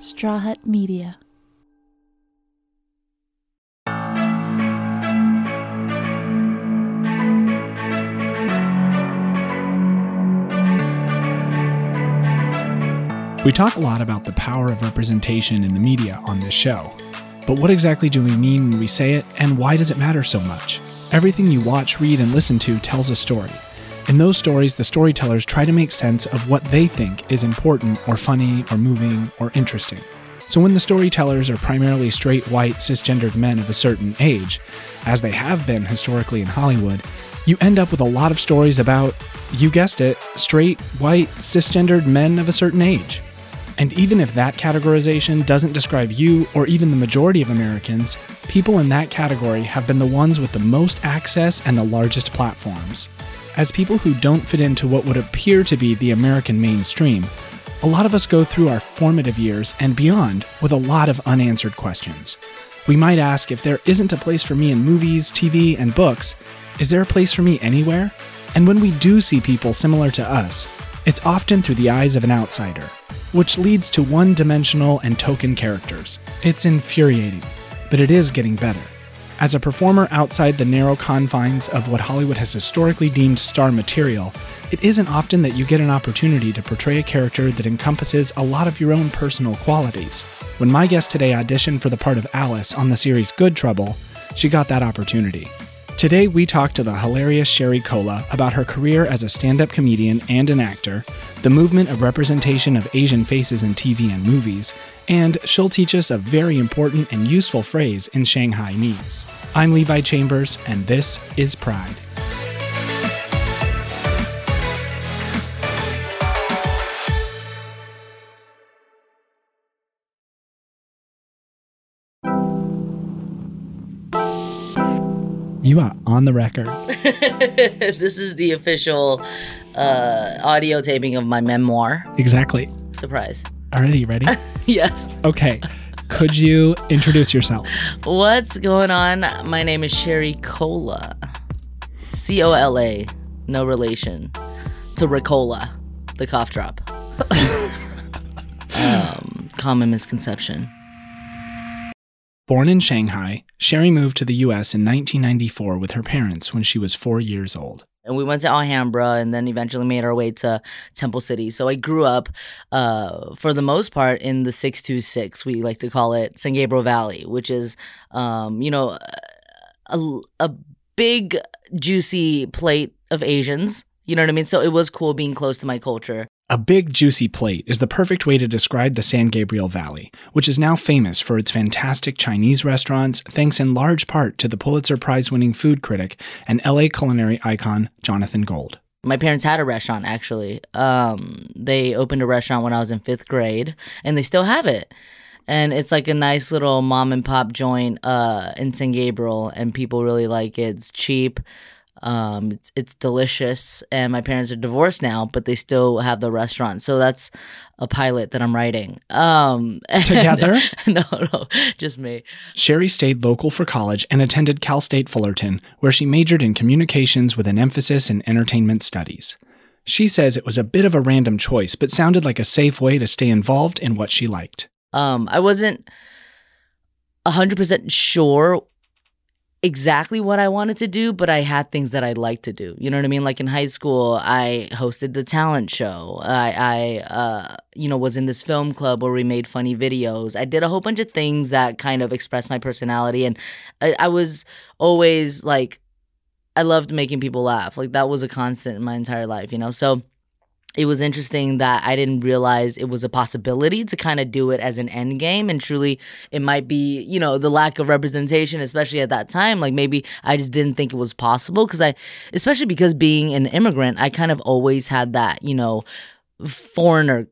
Straw Hut Media. We talk a lot about the power of representation in the media on this show. But what exactly do we mean when we say it, and why does it matter so much? Everything you watch, read, and listen to tells a story. In those stories, the storytellers try to make sense of what they think is important or funny or moving or interesting. So when the storytellers are primarily straight, white, cisgendered men of a certain age, as they have been historically in Hollywood, you end up with a lot of stories about, you guessed it, straight, white, cisgendered men of a certain age. And even if that categorization doesn't describe you or even the majority of Americans, people in that category have been the ones with the most access and the largest platforms. As people who don't fit into what would appear to be the American mainstream, a lot of us go through our formative years and beyond with a lot of unanswered questions. We might ask, if there isn't a place for me in movies, TV, and books, is there a place for me anywhere? And when we do see people similar to us, it's often through the eyes of an outsider, which leads to one-dimensional and token characters. It's infuriating, but it is getting better. As a performer outside the narrow confines of what Hollywood has historically deemed star material, it isn't often that you get an opportunity to portray a character that encompasses a lot of your own personal qualities. When my guest today auditioned for the part of Alice on the series Good Trouble, she got that opportunity. Today we talk to the hilarious Sherry Cola about her career as a stand-up comedian and an actor, the movement of representation of Asian faces in TV and movies, and she'll teach us a very important and useful phrase in Shanghainese. I'm Levi Chambers, and this is Pride. You are on the record. This is the official audio taping of my memoir. Exactly. Surprise. Already ready? Yes. Okay. Could you introduce yourself? What's going on? My name is Sherry Cola. C-O-L-A. No relation to Ricola, the cough drop. Common misconception. Born in Shanghai, Sherry moved to the U.S. in 1994 with her parents when she was 4 years old. And we went to Alhambra and then eventually made our way to Temple City. So I grew up, for the most part, in the 626. We like to call it San Gabriel Valley, which is, a big, juicy plate of Asians. You know what I mean? So it was cool being close to my culture. A big, juicy plate is the perfect way to describe the San Gabriel Valley, which is now famous for its fantastic Chinese restaurants, thanks in large part to the Pulitzer Prize-winning food critic and LA culinary icon, Jonathan Gold. My parents had a restaurant, actually. They opened a restaurant when I was in fifth grade, and they still have it. And it's like a nice little mom-and-pop joint in San Gabriel, and people really like it. It's cheap. It's delicious, and my parents are divorced now, but they still have the restaurant. So that's a pilot that I'm writing. Together? No, just me. Sherry stayed local for college and attended Cal State Fullerton, where she majored in communications with an emphasis in entertainment studies. She says it was a bit of a random choice, but sounded like a safe way to stay involved in what she liked. I wasn't 100% sure exactly what I wanted to do, but I had things that I liked to do. You know what I mean? Like in high school, I hosted the talent show. I was in this film club where we made funny videos. I did a whole bunch of things that kind of expressed my personality. And I was always like, I loved making people laugh. Like that was a constant in my entire life, you know? So it was interesting that I didn't realize it was a possibility to kind of do it as an end game. And truly, it might be, you know, the lack of representation, especially at that time. Like maybe I just didn't think it was possible because being an immigrant, I kind of always had that, you know, foreigner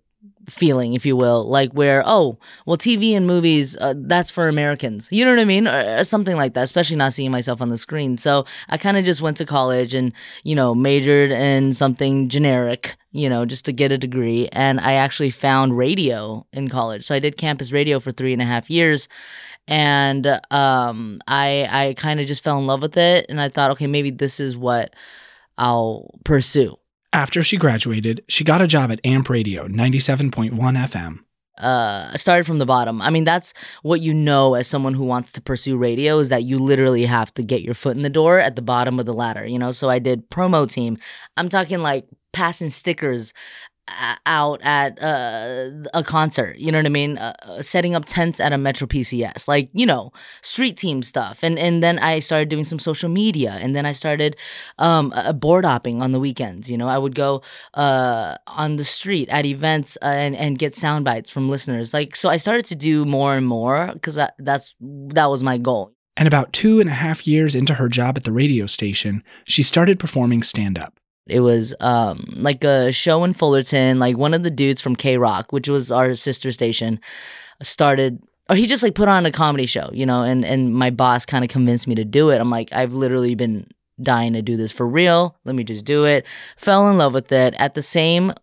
feeling, if you will, like where, oh, well, TV and movies, that's for Americans. You know what I mean? Or something like that, especially not seeing myself on the screen. So I kind of just went to college and, you know, majored in something generic, you know, just to get a degree. And I actually found radio in college. So I did campus radio for 3.5 years. And I kind of just fell in love with it. And I thought, okay, maybe this is what I'll pursue. After she graduated, she got a job at Amp Radio 97.1 FM. started from the bottom. I mean, that's what you know as someone who wants to pursue radio, is that you literally have to get your foot in the door at the bottom of the ladder, you know? So I did promo team. I'm talking like passing stickers out at a concert, you know what I mean? Setting up tents at a Metro PCS, like, you know, street team stuff. And then I started doing some social media, and then I started board hopping on the weekends. You know, I would go on the street at events and get sound bites from listeners. Like, so I started to do more and more because that was my goal. And about 2.5 years into her job at the radio station, she started performing stand-up. It was like a show in Fullerton, like one of the dudes from K-Rock, which was our sister station, started, or he just like put on a comedy show, you know, and my boss kind of convinced me to do it. I'm like, I've literally been dying to do this for real. Let me just do it. Fell in love with it. At the same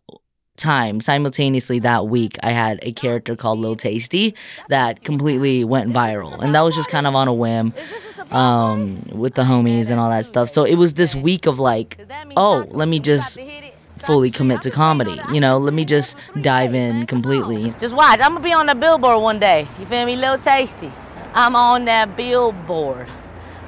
time, simultaneously that week, I had a character called Lil Tasty that completely went viral. And that was just kind of on a whim. With the homies and all that stuff. So it was this week of like, oh, let me just fully commit to comedy. You know, let me just dive in completely. Just watch. I'm going to be on the billboard one day. You feel me? Lil Tasty. I'm on that billboard.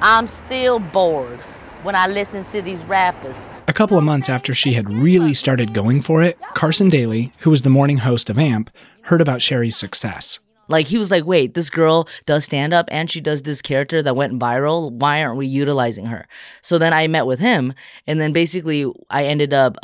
I'm still bored when I listen to these rappers. A couple of months after she had really started going for it, Carson Daly, who was the morning host of AMP, heard about Sherry's success. Like, he was like, wait, this girl does stand-up and she does this character that went viral. Why aren't we utilizing her? So then I met with him, and then basically I ended up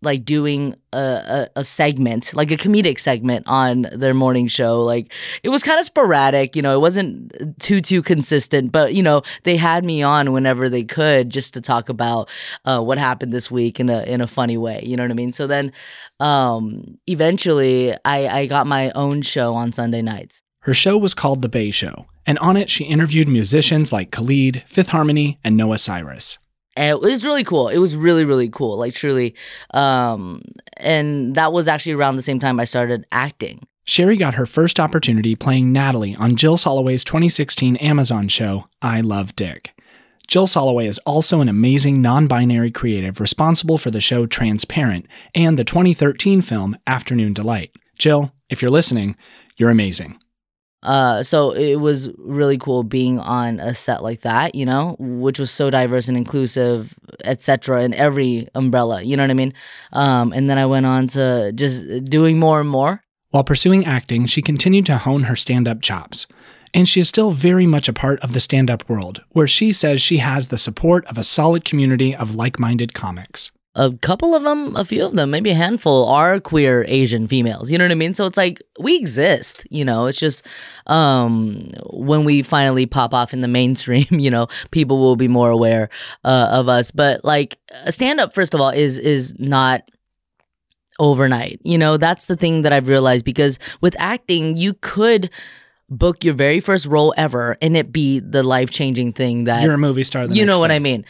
like doing a segment, like a comedic segment on their morning show. Like, it was kind of sporadic, you know, it wasn't too consistent, but, you know, they had me on whenever they could just to talk about what happened this week in a funny way, you know what I mean? So then eventually I got my own show on Sunday nights. Her show was called The Bay Show, and on it she interviewed musicians like Khalid, Fifth Harmony, and Noah Cyrus. It was really cool. It was really, really cool, like truly. And that was actually around the same time I started acting. Sherry got her first opportunity playing Natalie on Jill Soloway's 2016 Amazon show, I Love Dick. Jill Soloway is also an amazing non-binary creative responsible for the show Transparent and the 2013 film Afternoon Delight. Jill, if you're listening, you're amazing. So it was really cool being on a set like that, you know, which was so diverse and inclusive, et cetera, in every umbrella, you know what I mean? And then I went on to just doing more and more. While pursuing acting, she continued to hone her stand-up chops. And she is still very much a part of the stand-up world, where she says she has the support of a solid community of like-minded comics. A couple of them, a few of them, maybe a handful, are queer Asian females. You know what I mean? So it's like, we exist, you know? It's just when we finally pop off in the mainstream, you know, people will be more aware of us. But like, stand-up, first of all, is not overnight. You know, that's the thing that I've realized, because with acting, you could book your very first role ever and it be the life-changing thing that... You're a movie star the next day. You know what I mean?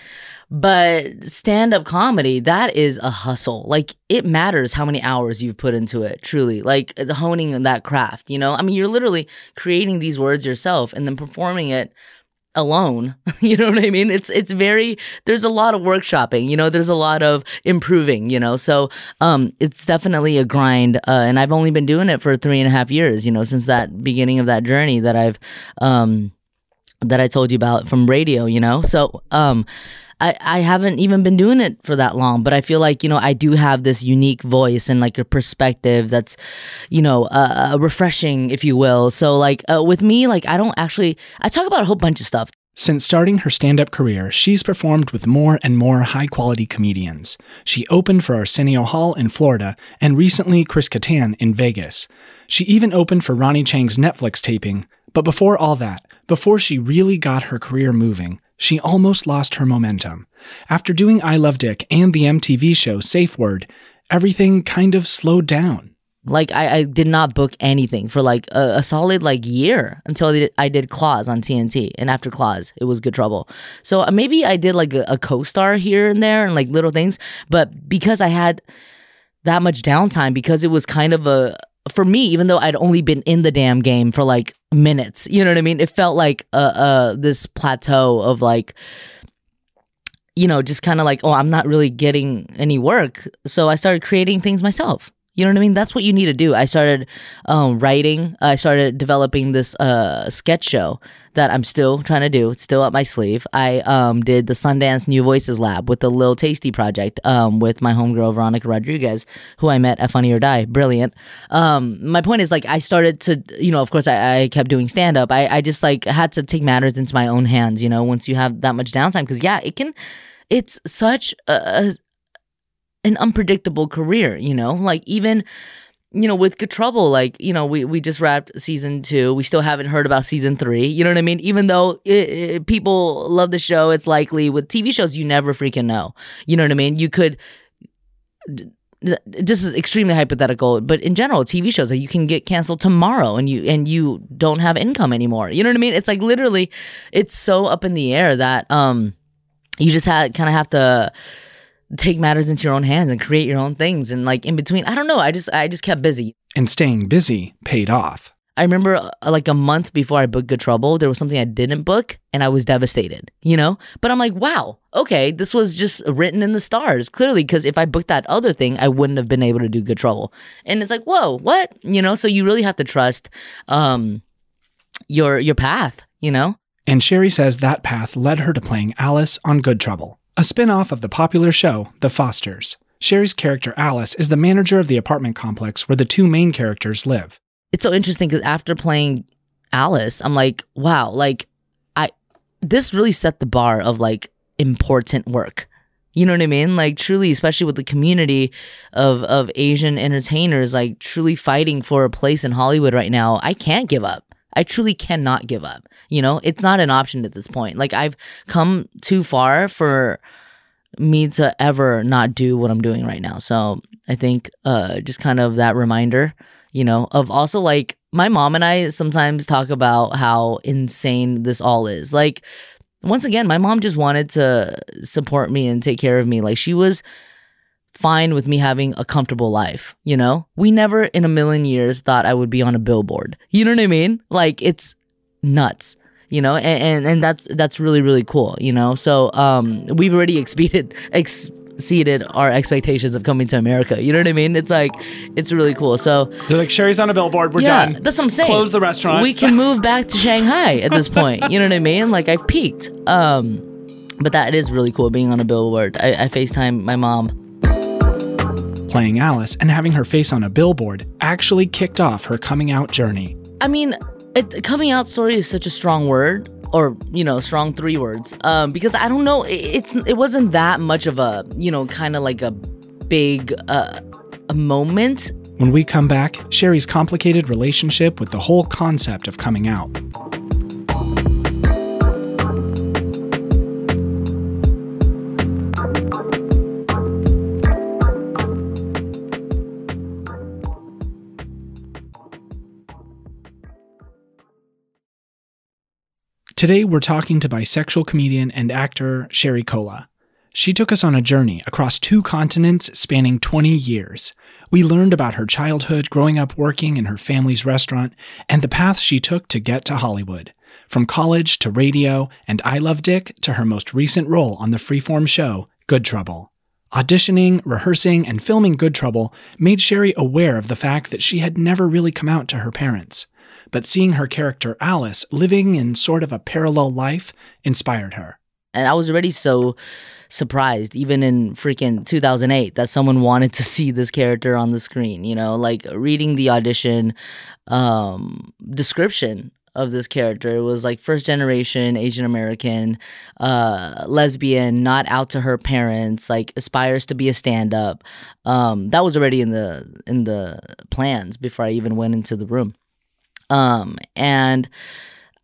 But stand-up comedy, that is a hustle. Like, it matters how many hours you've put into it, truly. Like, the honing that craft, you know? I mean, you're literally creating these words yourself and then performing it alone. You know what I mean? It's very... There's a lot of workshopping, you know? There's a lot of improving, you know? So it's definitely a grind. And I've only been doing it for 3.5 years, you know, since that beginning of that journey that I've... that I told you about from radio, you know? So... I haven't even been doing it for that long, but I feel like, you know, I do have this unique voice and like a perspective that's, you know, refreshing, if you will. So like with me, like I talk about a whole bunch of stuff. Since starting her stand-up career, she's performed with more and more high-quality comedians. She opened for Arsenio Hall in Florida and recently Chris Kattan in Vegas. She even opened for Ronnie Chang's Netflix taping. But before all that, before she really got her career moving, she almost lost her momentum. After doing I Love Dick and the MTV show Safe Word, everything kind of slowed down. Like, I did not book anything for like a solid like year until I did Claws on TNT. And after Claws, it was Good Trouble. So maybe I did like a co-star here and there and like little things. But because I had that much downtime, because it was kind of for me, even though I'd only been in the damn game for like minutes, you know what I mean? It felt like this plateau of like, you know, just kind of like, oh, I'm not really getting any work. So I started creating things myself, You know what I mean? That's what you need to do. I started writing. I started developing this sketch show that I'm still trying to do. It's still up my sleeve. I did the Sundance New Voices Lab with the Lil Tasty project with my homegirl Veronica Rodriguez, who I met at Funny or Die. Brilliant. My point is, like, I started to, you know, of course, I kept doing stand-up. I just, like, had to take matters into my own hands, you know, once you have that much downtime. Because, yeah, it's such an unpredictable career, you know, like even, you know, with Good Trouble, like, you know, we just wrapped season 2. We still haven't heard about season 3. You know what I mean? Even though people love the show, it's likely with TV shows, you never freaking know. You know what I mean? You could, this is extremely hypothetical, but in general, TV shows that you can get canceled tomorrow and you don't have income anymore. You know what I mean? It's like literally, it's so up in the air that you just kind of have to take matters into your own hands and create your own things. And like in between, I don't know. I just kept busy. And staying busy paid off. I remember like a month before I booked Good Trouble, there was something I didn't book and I was devastated, you know? But I'm like, wow, okay, this was just written in the stars, clearly, because if I booked that other thing, I wouldn't have been able to do Good Trouble. And it's like, whoa, what? You know, so you really have to trust your path, you know? And Sherry says that path led her to playing Alice on Good Trouble, a spin-off of the popular show, The Fosters. Sherry's character, Alice, is the manager of the apartment complex where the two main characters live. It's so interesting because after playing Alice, I'm like, wow, like, this really set the bar of, like, important work. You know what I mean? Like, truly, especially with the community of Asian entertainers, like, truly fighting for a place in Hollywood right now, I can't give up. I truly cannot give up. You know, it's not an option at this point. Like, I've come too far for me to ever not do what I'm doing right now. So I think just kind of that reminder, you know, of also like my mom and I sometimes talk about how insane this all is. Like, once again, my mom just wanted to support me and take care of me. Like, she was fine with me having a comfortable life, you know? We never in a million years thought I would be on a billboard. You know what I mean? Like, it's nuts, you know? And that's really, really cool, you know? So we've already exceeded our expectations of coming to America. You know what I mean? It's like, it's really cool. So they're like, Sherry's on a billboard. We're done. That's what I'm saying. Close the restaurant. We can move back to Shanghai at this point. You know what I mean? Like, I've peaked. But that is really cool, being on a billboard. I FaceTime my mom. Playing Alice and having her face on a billboard actually kicked off her coming out journey. I mean, coming out story is such a strong word, or, you know, strong 3 words, because I don't know, it wasn't that much of a, you know, kind of like a big a moment. When we come back, Sherry's complicated relationship with the whole concept of coming out. Today, we're talking to bisexual comedian and actor Sherry Cola. She took us on a journey across 2 continents spanning 20 years. We learned about her childhood, growing up working in her family's restaurant, and the path she took to get to Hollywood. From college to radio and I Love Dick to her most recent role on the Freeform show, Good Trouble. Auditioning, rehearsing, and filming Good Trouble made Sherry aware of the fact that she had never really come out to her parents. But seeing her character, Alice, living in sort of a parallel life inspired her. And I was already so surprised, even in freaking 2008, that someone wanted to see this character on the screen, you know? Like, reading the audition description of this character, it was like first generation Asian American, lesbian, not out to her parents, like aspires to be a stand-up. That was already in the plans before I even went into the room. And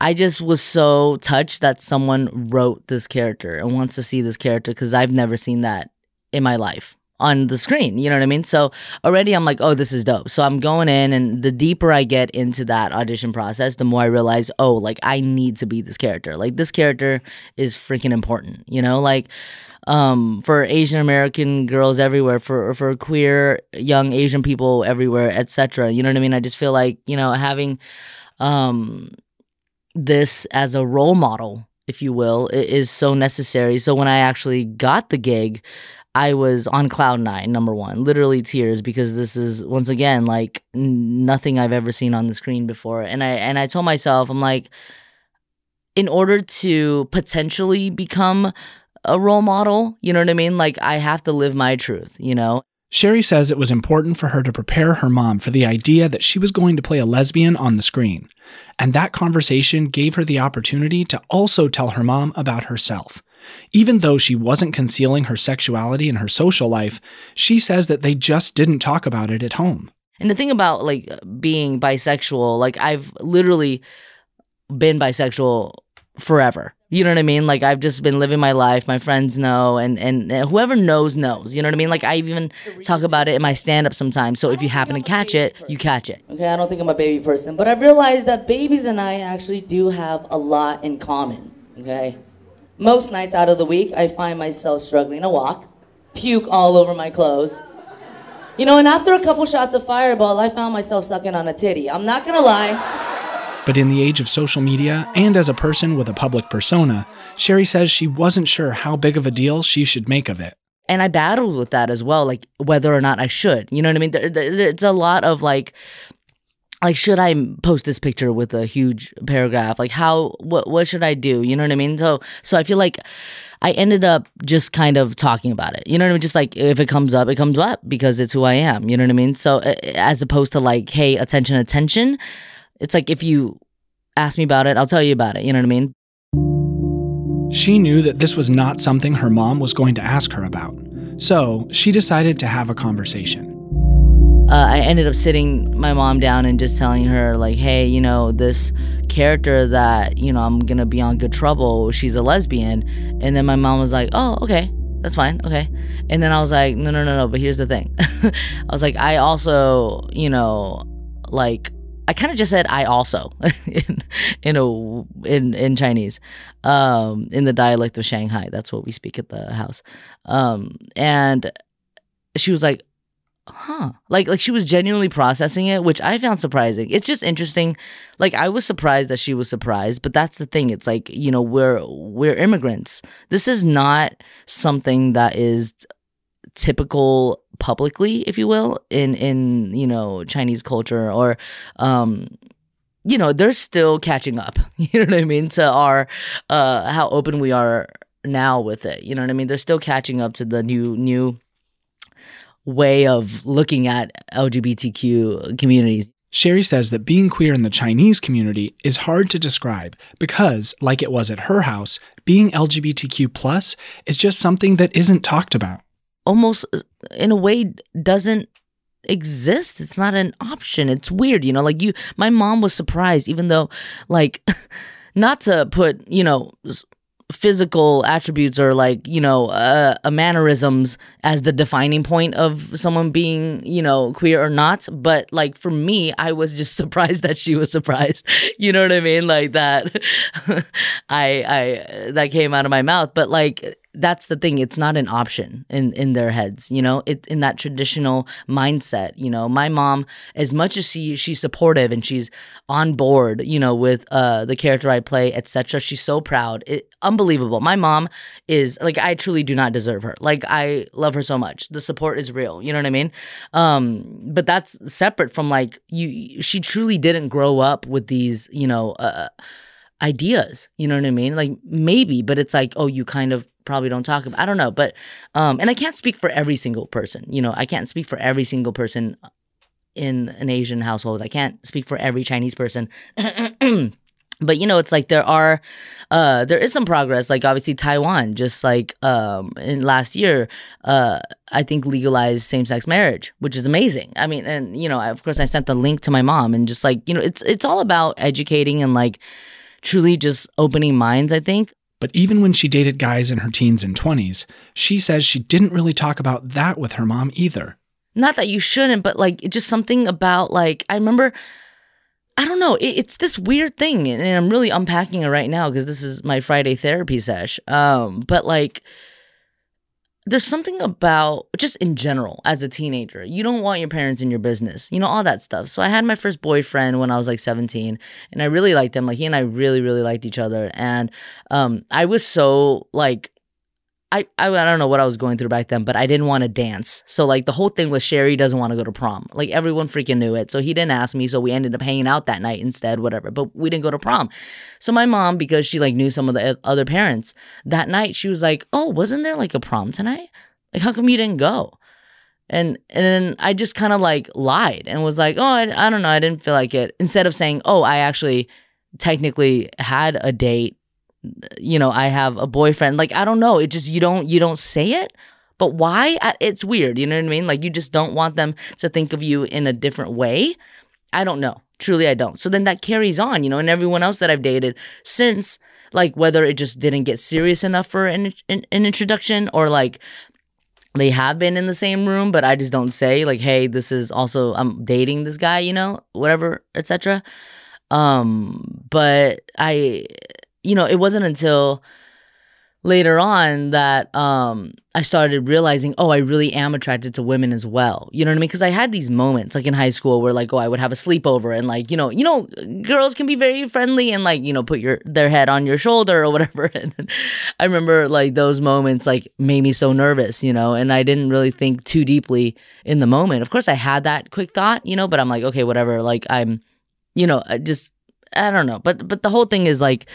I just was so touched that someone wrote this character and wants to see this character, because I've never seen that in my life on the screen. You know what I mean? So already I'm like, oh, this is dope. So I'm going in, and the deeper I get into that audition process, the more I realize, oh, like, I need to be this character. Like, this character is freaking important, you know? Like, for Asian American girls everywhere, for queer young Asian people everywhere, etc. You know what I mean? I just feel like, you know, having this as a role model, if you will, is so necessary. So when I actually got the gig, I was on cloud nine, number one, literally tears, because this is, once again, like nothing I've ever seen on the screen before. And I told myself, I'm like, in order to potentially become a role model, you know what I mean? Like, I have to live my truth, you know? Sherry says it was important for her to prepare her mom for the idea that she was going to play a lesbian on the screen. And that conversation gave her the opportunity to also tell her mom about herself. Even though she wasn't concealing her sexuality in her social life, she says that they just didn't talk about it at home. And the thing about, like, being bisexual, like, I've literally been bisexual forever. You know what I mean? Like, I've just been living my life. My friends know, and whoever knows, knows. You know what I mean? Like, I even talk about it in my stand-up sometimes. So if you happen to catch it, you catch it. Okay, I don't think I'm a baby person. But I realized that babies and I actually do have a lot in common, okay? Most nights out of the week, I find myself struggling to walk, puke all over my clothes. You know, and after a couple shots of Fireball, I found myself sucking on a titty. I'm not gonna lie. But in the age of social media, and as a person with a public persona, Sherry says she wasn't sure how big of a deal she should make of it. And I battled with that as well, like whether or not I should. You know what I mean? It's a lot of like, should I post this picture with a huge paragraph? Like, how? What should I do? You know what I mean? So I feel like I ended up just kind of talking about it. You know what I mean? Just like, if it comes up, it comes up, because it's who I am. You know what I mean? So as opposed to like, hey, attention. It's like, if you ask me about it, I'll tell you about it. You know what I mean? She knew that this was not something her mom was going to ask her about. So she decided to have a conversation. I ended up sitting my mom down and just telling her, like, hey, you know, this character that, you know, I'm going to be on Good Trouble, she's a lesbian. And then my mom was like, oh, okay, that's fine. Okay. And then I was like, no, but here's the thing. I was like, I also, you know, like... I kind of just said I also in Chinese, in the dialect of Shanghai. That's what we speak at the house. And she was like, huh. Like she was genuinely processing it, which I found surprising. It's just interesting. Like, I was surprised that she was surprised, but that's the thing. It's like, you know, we're immigrants. This is not something that is typical publicly, if you will, in you know, Chinese culture, or you know, they're still catching up, you know what I mean, to our how open we are now with it, you know what I mean? They're still catching up to the new way of looking at LGBTQ communities. Sherry says that being queer in the Chinese community is hard to describe because, like it was at her house, being LGBTQ+ is just something that isn't talked about. Almost in a way doesn't exist. It's not an option. It's weird, you know, like my mom was surprised, even though, like, not to put, you know, physical attributes or like, you know, mannerisms as the defining point of someone being, you know, queer or not. But like, for me, I was just surprised that she was surprised. You know what I mean? Like that I that came out of my mouth. But like, that's the thing. It's not an option in their heads, you know, in that traditional mindset. You know, my mom, as much as she's supportive and she's on board, you know, with the character I play, etc. She's so proud. Unbelievable. My mom is like, I truly do not deserve her. Like, I love her so much. The support is real. You know what I mean? But that's separate from like she truly didn't grow up with these, you know, ideas. You know what I mean? Like, maybe, but it's like, oh, you kind of probably don't talk about, I don't know. But and I can't speak for every single person, you know, I can't speak for every single person in an Asian household. I can't speak for every Chinese person. But, you know, it's like there is some progress. Like, obviously Taiwan just like in last year, I think legalized same-sex marriage, which is amazing. I mean, and, you know, of course I sent the link to my mom, and just like, you know, it's all about educating and like truly just opening minds, I think. But even when she dated guys in her teens and 20s, she says she didn't really talk about that with her mom either. Not that you shouldn't, but like, just something about like, I remember, I don't know, it's this weird thing, and I'm really unpacking it right now because this is my Friday therapy sesh. But like, there's something about, just in general, as a teenager, you don't want your parents in your business, you know, all that stuff. So I had my first boyfriend when I was like 17, and I really liked him. Like, he and I really, really liked each other. And I was so like, I don't know what I was going through back then, but I didn't want to dance. So, like, the whole thing was Sherry doesn't want to go to prom. Like, everyone freaking knew it. So he didn't ask me. So we ended up hanging out that night instead, whatever. But we didn't go to prom. So my mom, because she, like, knew some of the other parents, that night she was like, oh, wasn't there, like, a prom tonight? Like, how come you didn't go? And then I just kind of, like, lied and was like, oh, I don't know. I didn't feel like it. Instead of saying, oh, I actually technically had a date. You know, I have a boyfriend. Like, I don't know. It just, you don't say it, but why? It's weird. You know what I mean? Like, you just don't want them to think of you in a different way. I don't know. Truly, I don't. So then that carries on, you know, and everyone else that I've dated since, like, whether it just didn't get serious enough for an introduction, or like they have been in the same room, but I just don't say, like, hey, this is also, I'm dating this guy, you know, whatever, etc. But I... You know, it wasn't until later on that I started realizing, oh, I really am attracted to women as well. You know what I mean? Because I had these moments, like in high school, where like, oh, I would have a sleepover, and like, you know, girls can be very friendly and like, you know, put their head on your shoulder or whatever. And I remember like those moments like made me so nervous, you know, and I didn't really think too deeply in the moment. Of course, I had that quick thought, you know, but I'm like, okay, whatever. Like I'm, you know, just. I don't know, but the whole thing is like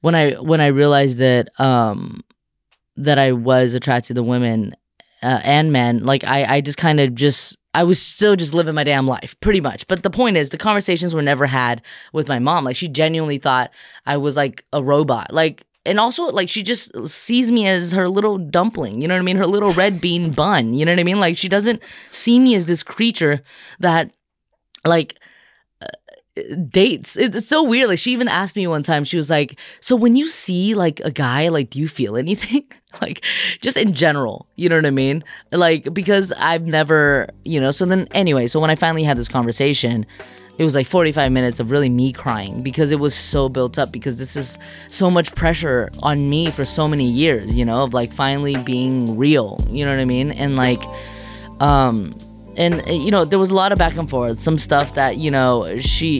when I realized that that I was attracted to women and men, like I just kind of just I was still just living my damn life pretty much. But the point is, the conversations were never had with my mom. Like she genuinely thought I was like a robot, like. And also, like, she just sees me as her little dumpling, you know what I mean? Her little red bean bun, you know what I mean? Like, she doesn't see me as this creature that, like, dates. It's so weird. Like, she even asked me one time, she was like, so when you see like a guy, like, do you feel anything? Like, just in general, you know what I mean? Like, because I've never, you know. So then anyway, so when I finally had this conversation, it was like 45 minutes of really me crying, because it was so built up, because this is so much pressure on me for so many years, you know, of like finally being real, you know what I mean? And like and, you know, there was a lot of back and forth, some stuff that, you know,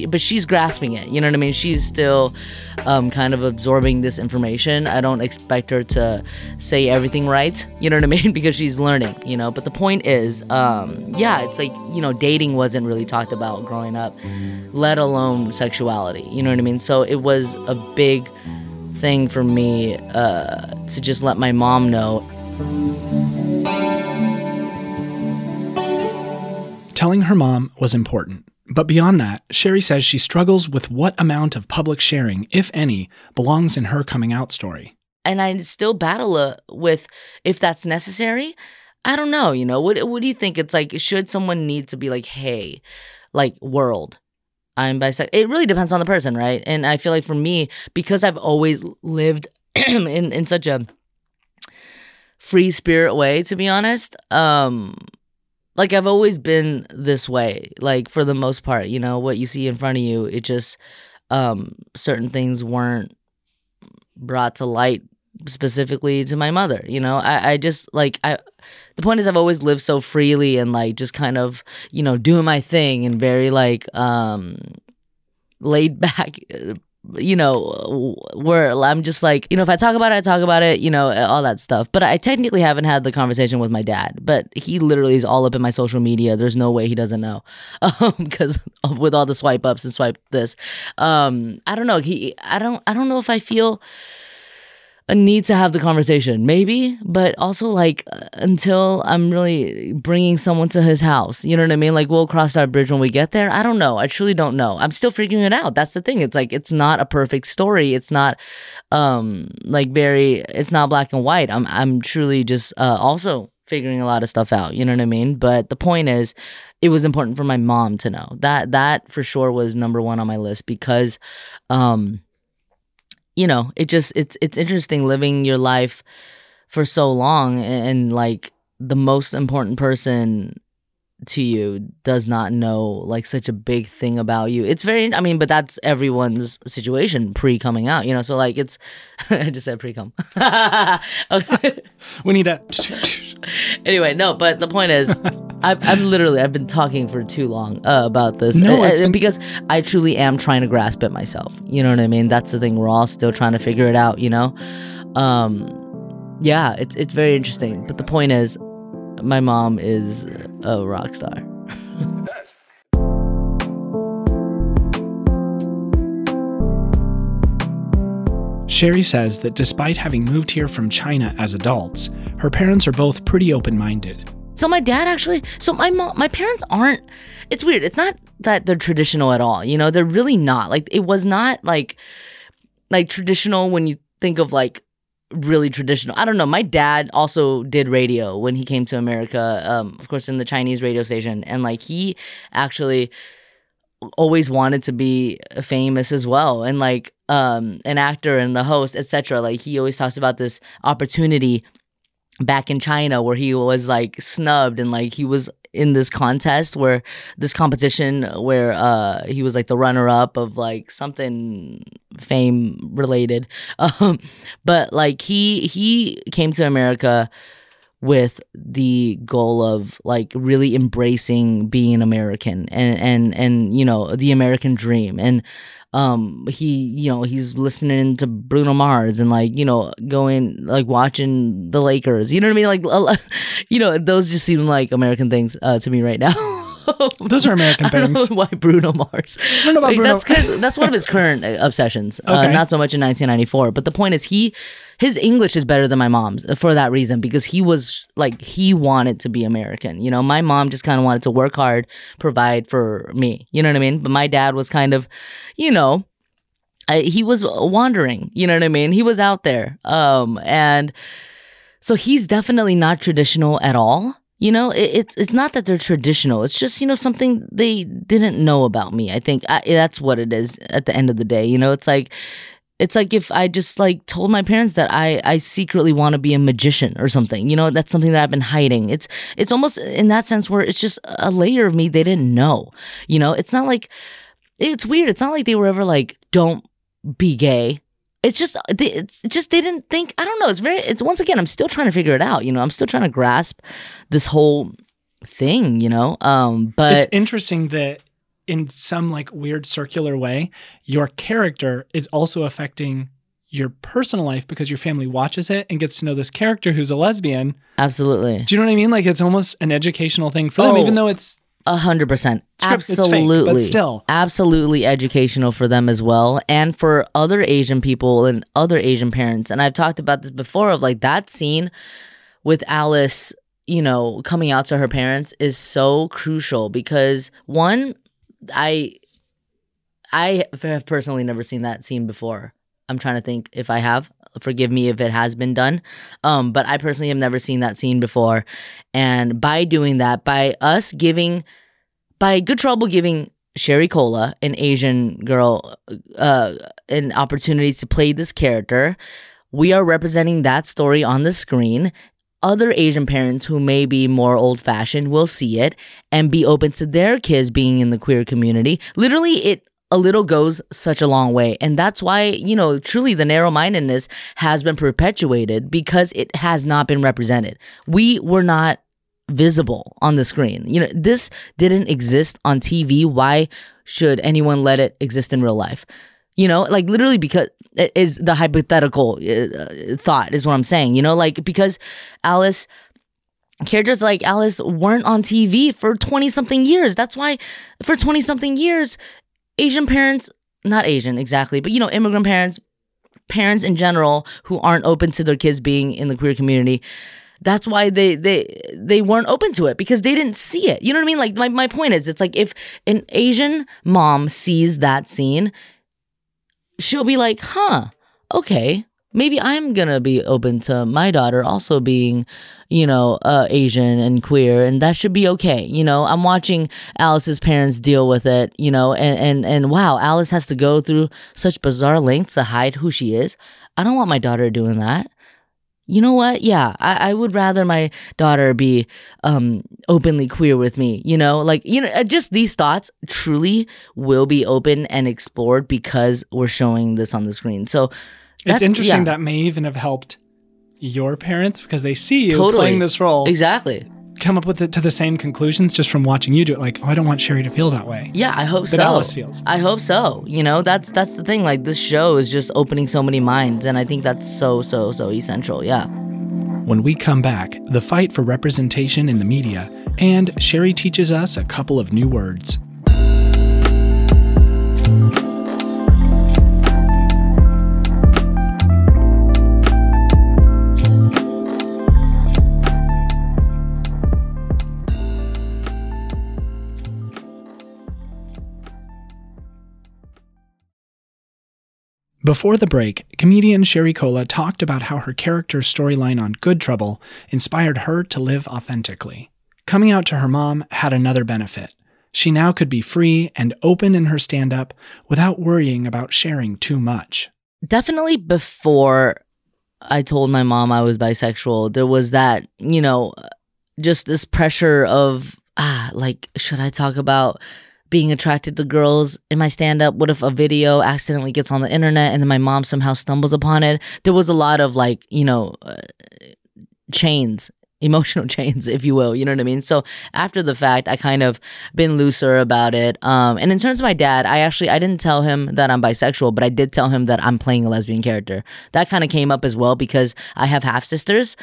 but she's grasping it, you know what I mean? She's still kind of absorbing this information. I don't expect her to say everything right, you know what I mean? Because she's learning, you know? But the point is, yeah, it's like, you know, dating wasn't really talked about growing up, let alone sexuality, you know what I mean? So it was a big thing for me to just let my mom know. Telling her mom was important, but beyond that, Sherry says she struggles with what amount of public sharing, if any, belongs in her coming out story. And I still battle with if that's necessary. I don't know, you know, what do you think? It's like, should someone need to be like, hey, like, world, I'm bisexual? It really depends on the person, right? And I feel like for me, because I've always lived in such a free spirit way, to be honest, like, I've always been this way, like, for the most part, you know, what you see in front of you, it just, certain things weren't brought to light specifically to my mother, you know, I just, like, the point is I've always lived so freely and, like, just kind of, you know, doing my thing and very, like, laid back, you know, where I'm just like, you know, if I talk about it, I talk about it, you know, all that stuff. But I technically haven't had the conversation with my dad, but he literally is all up in my social media. There's no way he doesn't know, because with all the swipe ups and swipe this, I don't know. I don't know if I feel a need to have the conversation, maybe, but also like until I'm really bringing someone to his house, you know what I mean? Like, we'll cross that bridge when we get there. I don't know. I truly don't know. I'm still figuring it out. That's the thing. It's like, it's not a perfect story. It's not it's not black and white. I'm truly just also figuring a lot of stuff out, you know what I mean? But the point is, it was important for my mom to know that for sure was number one on my list, because you know, it just, it's interesting living your life for so long and like the most important person to you does not know like such a big thing about you. It's very, I mean, but that's everyone's situation pre-coming out, you know? So like it's, I just said pre-come. We need that. Anyway, no, but the point is, I've been talking for too long about this. No, because I truly am trying to grasp it myself. You know what I mean? That's the thing. We're all still trying to figure it out, you know? Yeah, it's very interesting. But the point is, my mom is a rock star. Sherry says that despite having moved here from China as adults, her parents are both pretty open-minded. So my dad actually, my parents aren't, it's weird. It's not that they're traditional at all. You know, they're really not. Like, it was not like traditional when you think of like really traditional. I don't know. My dad also did radio when he came to America, of course, in the Chinese radio station. And like, he actually always wanted to be famous as well. And like, an actor and the host, etc. Like, he always talks about this opportunity back in China where he was like snubbed, and like he was in this contest where this competition where he was like the runner-up of like something fame related, but like he came to America with the goal of like really embracing being American and you know, the American dream. And he, you know, he's listening to Bruno Mars and like, you know, going like watching the Lakers, you know what I mean? Like, you know, those just seem like American things to me right now. Those are American things. I don't know why Bruno Mars. I don't know about like, Bruno. That's one of his current obsessions. Okay. Not so much in 1994. But the point is, his English is better than my mom's for that reason, because he was like, he wanted to be American. You know, my mom just kind of wanted to work hard, provide for me. You know what I mean? But my dad was kind of, you know, he was wandering. You know what I mean? He was out there. And so he's definitely not traditional at all. You know, it's not that they're traditional. It's just, you know, something they didn't know about me. I think that's what it is at the end of the day. You know, it's like if I just like told my parents that I secretly want to be a magician or something. You know, that's something that I've been hiding. It's almost in that sense where it's just a layer of me they didn't know. You know, it's not like, it's weird. It's not like they were ever like, don't be gay. It's just they didn't think, I don't know, it's once again, I'm still trying to figure it out, you know, I'm still trying to grasp this whole thing, you know, but. It's interesting that in some like weird circular way, your character is also affecting your personal life because your family watches it and gets to know this character who's a lesbian. Absolutely. Do you know what I mean? Like, it's almost an educational thing for them, even though it's. 100%. Absolutely. It's fake, but still. Absolutely educational for them as well. And for other Asian people and other Asian parents. And I've talked about this before of like that scene with Alice, you know, coming out to her parents is so crucial because one, I have personally never seen that scene before. I'm trying to think if I have. Forgive me if it has been done. But I personally have never seen that scene before. And by doing that, by Good Trouble giving Sherry Cola, an Asian girl, an opportunity to play this character, we are representing that story on the screen. Other Asian parents who may be more old-fashioned will see it and be open to their kids being in the queer community. Literally, a little goes such a long way. And that's why, you know, truly the narrow-mindedness has been perpetuated because it has not been represented. We were not visible on the screen. You know, this didn't exist on TV. Why should anyone let it exist in real life? You know, like literally because it is the hypothetical thought is what I'm saying. You know, like because characters like Alice weren't on TV for 20-something years. That's why for 20-something years, Asian parents, not Asian exactly, but, you know, immigrant parents, parents in general who aren't open to their kids being in the queer community, that's why they weren't open to it because they didn't see it. You know what I mean? Like, my point is, it's like if an Asian mom sees that scene, she'll be like, huh, okay, maybe I'm going to be open to my daughter also being, you know, Asian and queer, and that should be okay. You know, I'm watching Alice's parents deal with it, you know, and wow, Alice has to go through such bizarre lengths to hide who she is. I don't want my daughter doing that. You know what? Yeah, I would rather my daughter be openly queer with me, you know? Like, you know, just these thoughts truly will be open and explored because we're showing this on the screen. So, it's interesting that may even have helped your parents because they see you playing this role. Exactly. Come up with it to the same conclusions just from watching you do it. Like, oh, I don't want Sherry to feel that way. Yeah, I hope so. That Alice feels. I hope so. You know, that's the thing. Like, this show is just opening so many minds, and I think that's so, so, so essential. Yeah. When we come back, the fight for representation in the media, and Sherry teaches us a couple of new words. Before the break, comedian Sherry Cola talked about how her character's storyline on Good Trouble inspired her to live authentically. Coming out to her mom had another benefit. She now could be free and open in her stand-up without worrying about sharing too much. Definitely before I told my mom I was bisexual, there was that, you know, just this pressure of, like, should I talk about being attracted to girls in my stand-up? What if a video accidentally gets on the internet and then my mom somehow stumbles upon it? There was a lot of, like, you know, chains, emotional chains, if you will. You know what I mean? So after the fact, I kind of been looser about it. And in terms of my dad, I didn't tell him that I'm bisexual, but I did tell him that I'm playing a lesbian character. That kind of came up as well because I have half-sisters.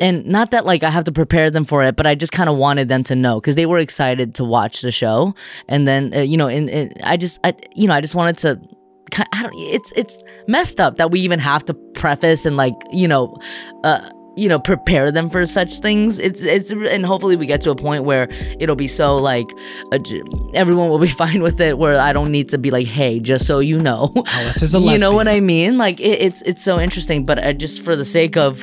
And not that, like, I have to prepare them for it, but I just kind of wanted them to know because they were excited to watch the show. And then, I just wanted to. It's messed up that we even have to preface and, like, prepare them for such things. It's and hopefully we get to a point where it'll be so, like, everyone will be fine with it, where I don't need to be like, hey, just so you know, Alice is a lesbian. You know what I mean? Like, it's so interesting, but just for the sake of,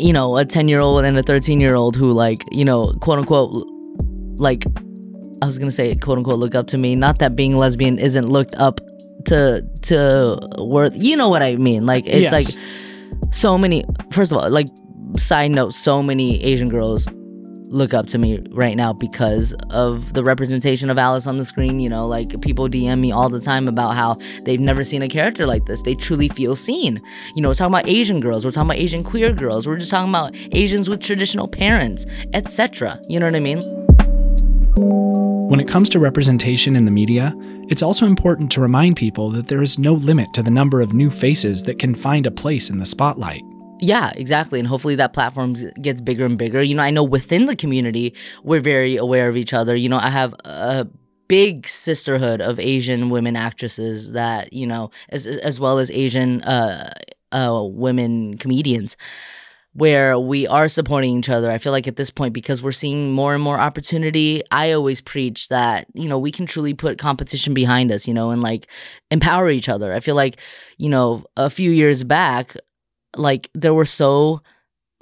you know, a 10-year-old and a 13-year-old who, like, you know, quote unquote, like, I was gonna say quote unquote look up to me. Not that being lesbian isn't looked up to worth. You know what I mean? Like, it's like so many. First of all, like, side note, so many Asian girls look up to me right now because of the representation of Alice on the screen. You know, like, people DM me all the time about how they've never seen a character like this. They truly feel seen. You know, we're talking about Asian girls, we're talking about Asian queer girls, we're just talking about Asians with traditional parents, etc. You know what I mean? When it comes to representation in the media, it's also important to remind people that there is no limit to the number of new faces that can find a place in the spotlight. Yeah, exactly. And hopefully that platform gets bigger and bigger. You know, I know within the community, we're very aware of each other. You know, I have a big sisterhood of Asian women actresses that, you know, as well as Asian women comedians, where we are supporting each other. I feel like at this point, because we're seeing more and more opportunity, I always preach that, you know, we can truly put competition behind us, you know, and, like, empower each other. I feel like, you know, a few years back, like, there were so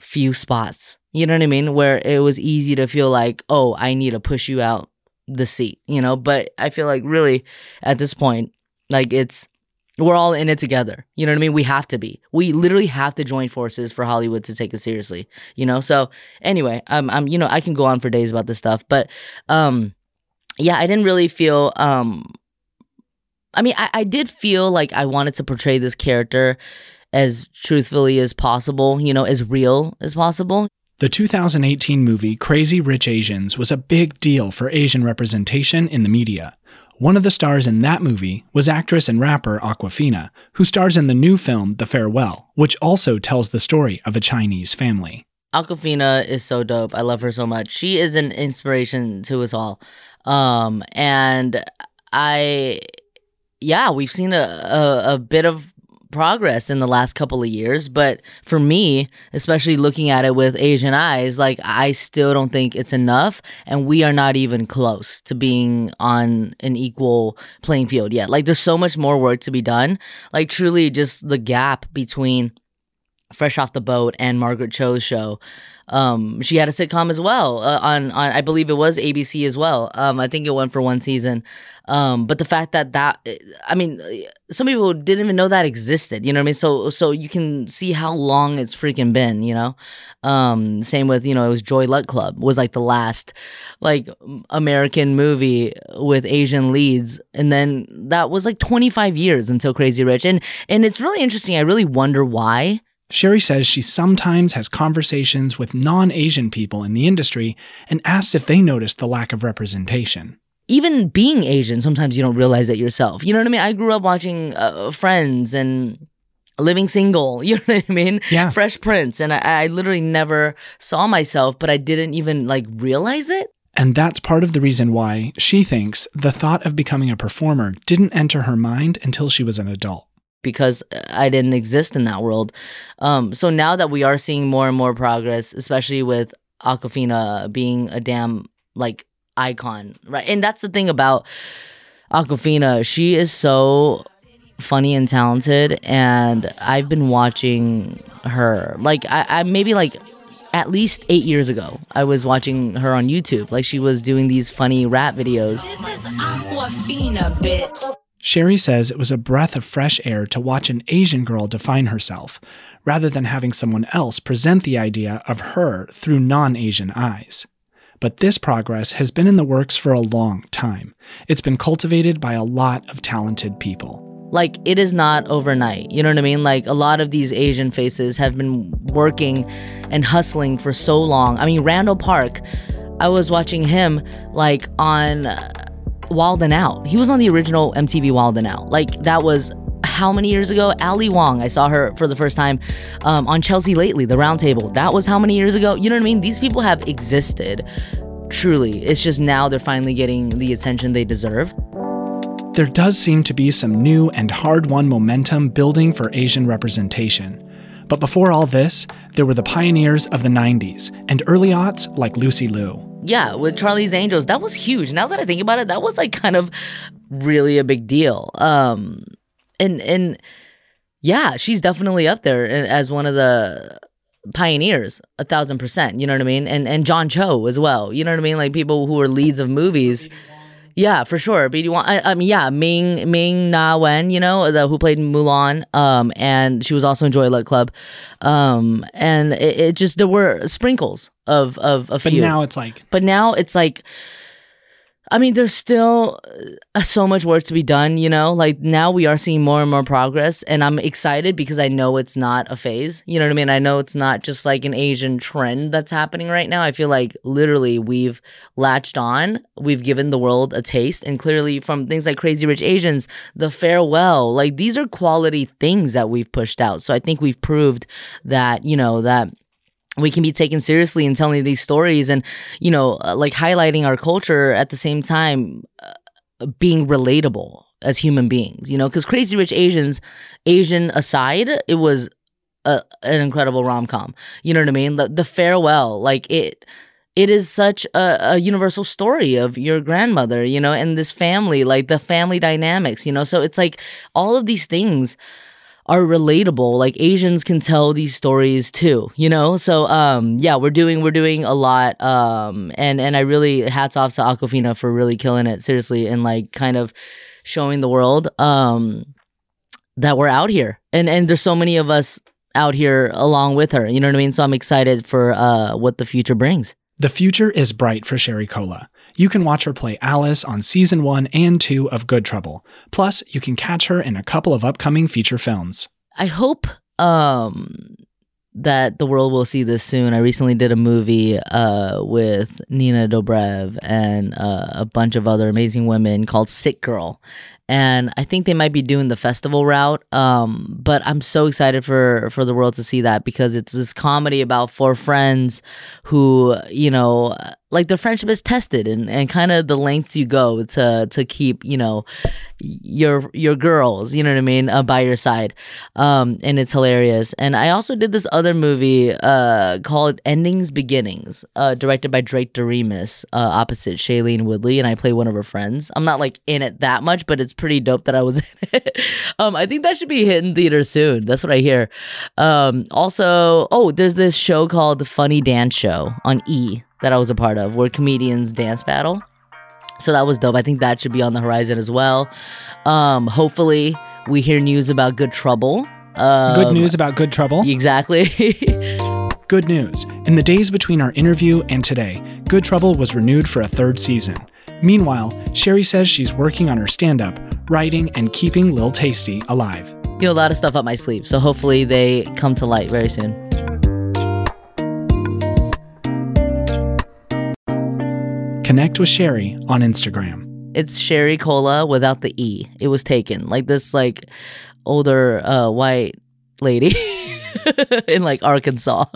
few spots, you know what I mean, where it was easy to feel like, oh, I need to push you out the seat, you know. But I feel like really at this point, like, we're all in it together, you know what I mean? We have to be. We literally have to join forces for Hollywood to take it seriously, you know. So anyway, I'm you know, I can go on for days about this stuff, but yeah, I didn't really feel I did feel like I wanted to portray this character as truthfully as possible, you know, as real as possible. The 2018 movie Crazy Rich Asians was a big deal for Asian representation in the media. One of the stars in that movie was actress and rapper Awkwafina, who stars in the new film The Farewell, which also tells the story of a Chinese family. Awkwafina is so dope. I love her so much. She is an inspiration to us all. We've seen a bit of progress in the last couple of years, but for me, especially looking at it with Asian eyes, like, I still don't think it's enough, and we are not even close to being on an equal playing field yet. Like, there's so much more work to be done. Like, truly, just the gap between Fresh Off the Boat and Margaret Cho's show. She had a sitcom as well on I believe it was ABC as well. I think it went for one season. But the fact that I mean, some people didn't even know that existed. You know what I mean? So you can see how long it's freaking been. You know, same with, you know, it was Joy Luck Club was like the last, like, American movie with Asian leads, and then that was like 25 years until Crazy Rich, and it's really interesting. I really wonder why. Sherry says she sometimes has conversations with non-Asian people in the industry and asks if they noticed the lack of representation. Even being Asian, sometimes you don't realize it yourself. You know what I mean? I grew up watching Friends and Living Single, you know what I mean? Yeah. Fresh Prince. And I literally never saw myself, but I didn't even like realize it. And that's part of the reason why, she thinks, the thought of becoming a performer didn't enter her mind until she was an adult. Because I didn't exist in that world. So now that we are seeing more and more progress, especially with Awkwafina being a damn like icon, right? And that's the thing about Awkwafina. She is so funny and talented, and I've been watching her. Like, I maybe like at least 8 years ago, I was watching her on YouTube. Like, she was doing these funny rap videos. This is Awkwafina, bitch. Sherry says it was a breath of fresh air to watch an Asian girl define herself, rather than having someone else present the idea of her through non-Asian eyes. But this progress has been in the works for a long time. It's been cultivated by a lot of talented people. Like, it is not overnight, you know what I mean? Like, a lot of these Asian faces have been working and hustling for so long. I mean, Randall Park, I was watching him, like, on Wild and Out. He was on the original MTV Wild and Out. Like, that was how many years ago? Ali Wong, I saw her for the first time on Chelsea Lately, the Roundtable. That was how many years ago? You know what I mean? These people have existed, truly. It's just now they're finally getting the attention they deserve. There does seem to be some new and hard-won momentum building for Asian representation. But before all this, there were the pioneers of the 90s and early aughts like Lucy Liu. Yeah, with Charlie's Angels, that was huge. Now that I think about it, that was like kind of really a big deal. And yeah, she's definitely up there as one of the pioneers, 1,000%, you know what I mean? And John Cho as well, you know what I mean? Like, people who were leads of movies. Yeah, for sure. BD Wong. I mean, yeah, Ming-Na Wen, you know, who played Mulan, and she was also in Joy Luck Club, and it just, there were sprinkles of a few. But now it's like, I mean, there's still so much work to be done, you know. Like, now we are seeing more and more progress, and I'm excited because I know it's not a phase. You know what I mean? I know it's not just like an Asian trend that's happening right now. I feel like literally we've latched on. We've given the world a taste, and clearly from things like Crazy Rich Asians, The Farewell, like, these are quality things that we've pushed out. So I think we've proved that, you know, that we can be taken seriously in telling these stories and, you know, like highlighting our culture at the same time, being relatable as human beings, you know, because Crazy Rich Asians, Asian aside, it was an incredible rom-com. You know what I mean? The Farewell, like it is such a universal story of your grandmother, you know, and this family, like the family dynamics, you know, so it's like all of these things are relatable. Like, Asians can tell these stories too, you know? So, yeah, we're doing a lot. And I really, hats off to Awkwafina for really killing it, seriously, and like kind of showing the world, that we're out here. And there's so many of us out here along with her, you know what I mean? So I'm excited for, what the future brings. The future is bright for Sherry Cola. You can watch her play Alice on Season 1 and 2 of Good Trouble. Plus, you can catch her in a couple of upcoming feature films. I hope that the world will see this soon. I recently did a movie with Nina Dobrev and a bunch of other amazing women called Sick Girl. And I think they might be doing the festival route, but I'm so excited for the world to see that, because it's this comedy about four friends who, you know, like, their friendship is tested and kind of the lengths you go to keep, you know, your girls, you know what I mean, by your side. And it's hilarious. And I also did this other movie called Endings Beginnings, directed by Drake Doremus, opposite Shailene Woodley, and I play one of her friends. I'm not like in it that much, but it's pretty dope that I was in it. I think that should be hitting theaters soon. That's what I hear. Also, there's this show called The Funny Dance Show on E! That I was a part of, where comedians dance battle. So that was dope. I think that should be on the horizon as well. Hopefully we hear news about Good Trouble. Good news about Good Trouble. Exactly. Good news. In the days between our interview and today, Good Trouble was renewed for a third season. Meanwhile, Sherry says she's working on her stand-up, writing, and keeping Lil Tasty alive. You know, a lot of stuff up my sleeve, so hopefully they come to light very soon. Connect with Sherry on Instagram. It's Sherry Cola without the E. It was taken. Like, this like older white lady in like Arkansas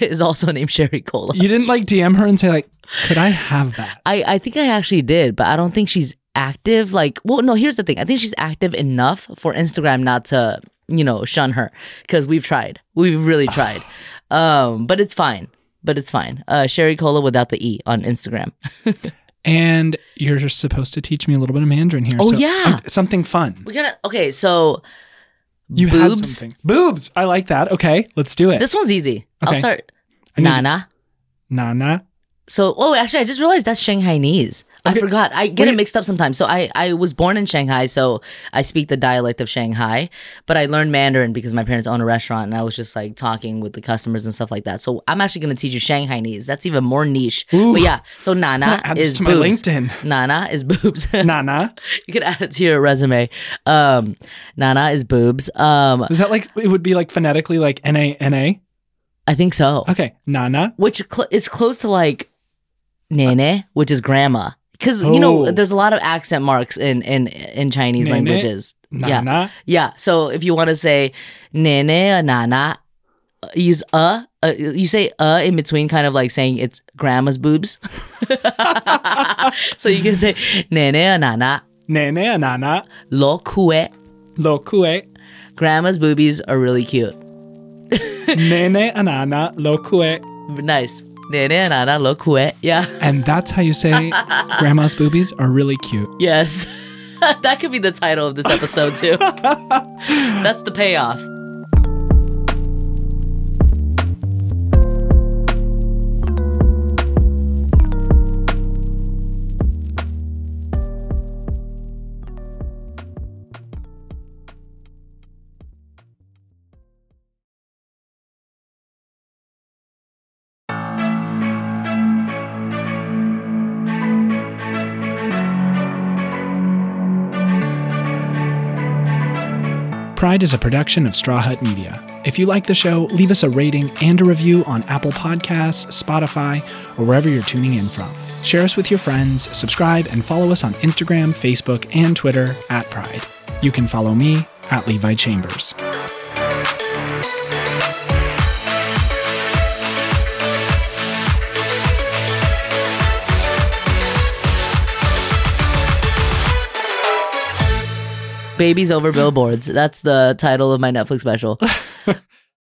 is also named Sherry Cola. You didn't like DM her and say like, could I have that? I think I actually did, but I don't think she's active. Like, well, no, here's the thing. I think she's active enough for Instagram not to, you know, shun her, because we've tried. We've really tried. But it's fine. Sherry Cola without the E on Instagram. And you're just supposed to teach me a little bit of Mandarin here. Oh, so yeah. Something fun. We gotta, okay, so you boobs. Had something. Boobs. I like that. Okay, let's do it. This one's easy. Okay. I'll start. Nana. Nana. So, oh, actually, I just realized that's Shanghainese. Okay. I forgot. I get it mixed up sometimes. So I was born in Shanghai, so I speak the dialect of Shanghai. But I learned Mandarin because my parents own a restaurant, and I was just like talking with the customers and stuff like that. So I'm actually going to teach you Shanghainese. That's even more niche. Ooh. But yeah, so Nana is boobs. Nana is boobs. Nana. You could add it to your resume. Nana is boobs. Is that like, it would be like phonetically like N-A-N-A? I think so. Okay, Nana. Which is close to like Nene, which is grandma. Because, you know, there's a lot of accent marks in Chinese nene, languages. Nana. Yeah. So if you want to say nene or nana, use you say in between, kind of like saying it's grandma's boobs. So you can say nene or nana. Nene or nana. Lo kue. Lo kue. Grandma's boobies are really cute. Nene or nana. Lo kue. Nice. Yeah. And that's how you say grandma's boobies are really cute. Yes. That could be the title of this episode too. That's the payoff. Pride is a production of Straw Hut Media. If you like the show, leave us a rating and a review on Apple Podcasts, Spotify, or wherever you're tuning in from. Share us with your friends, subscribe, and follow us on Instagram, Facebook, and Twitter @Pride. You can follow me @Levi Chambers. Babies over billboards. That's the title of my Netflix special.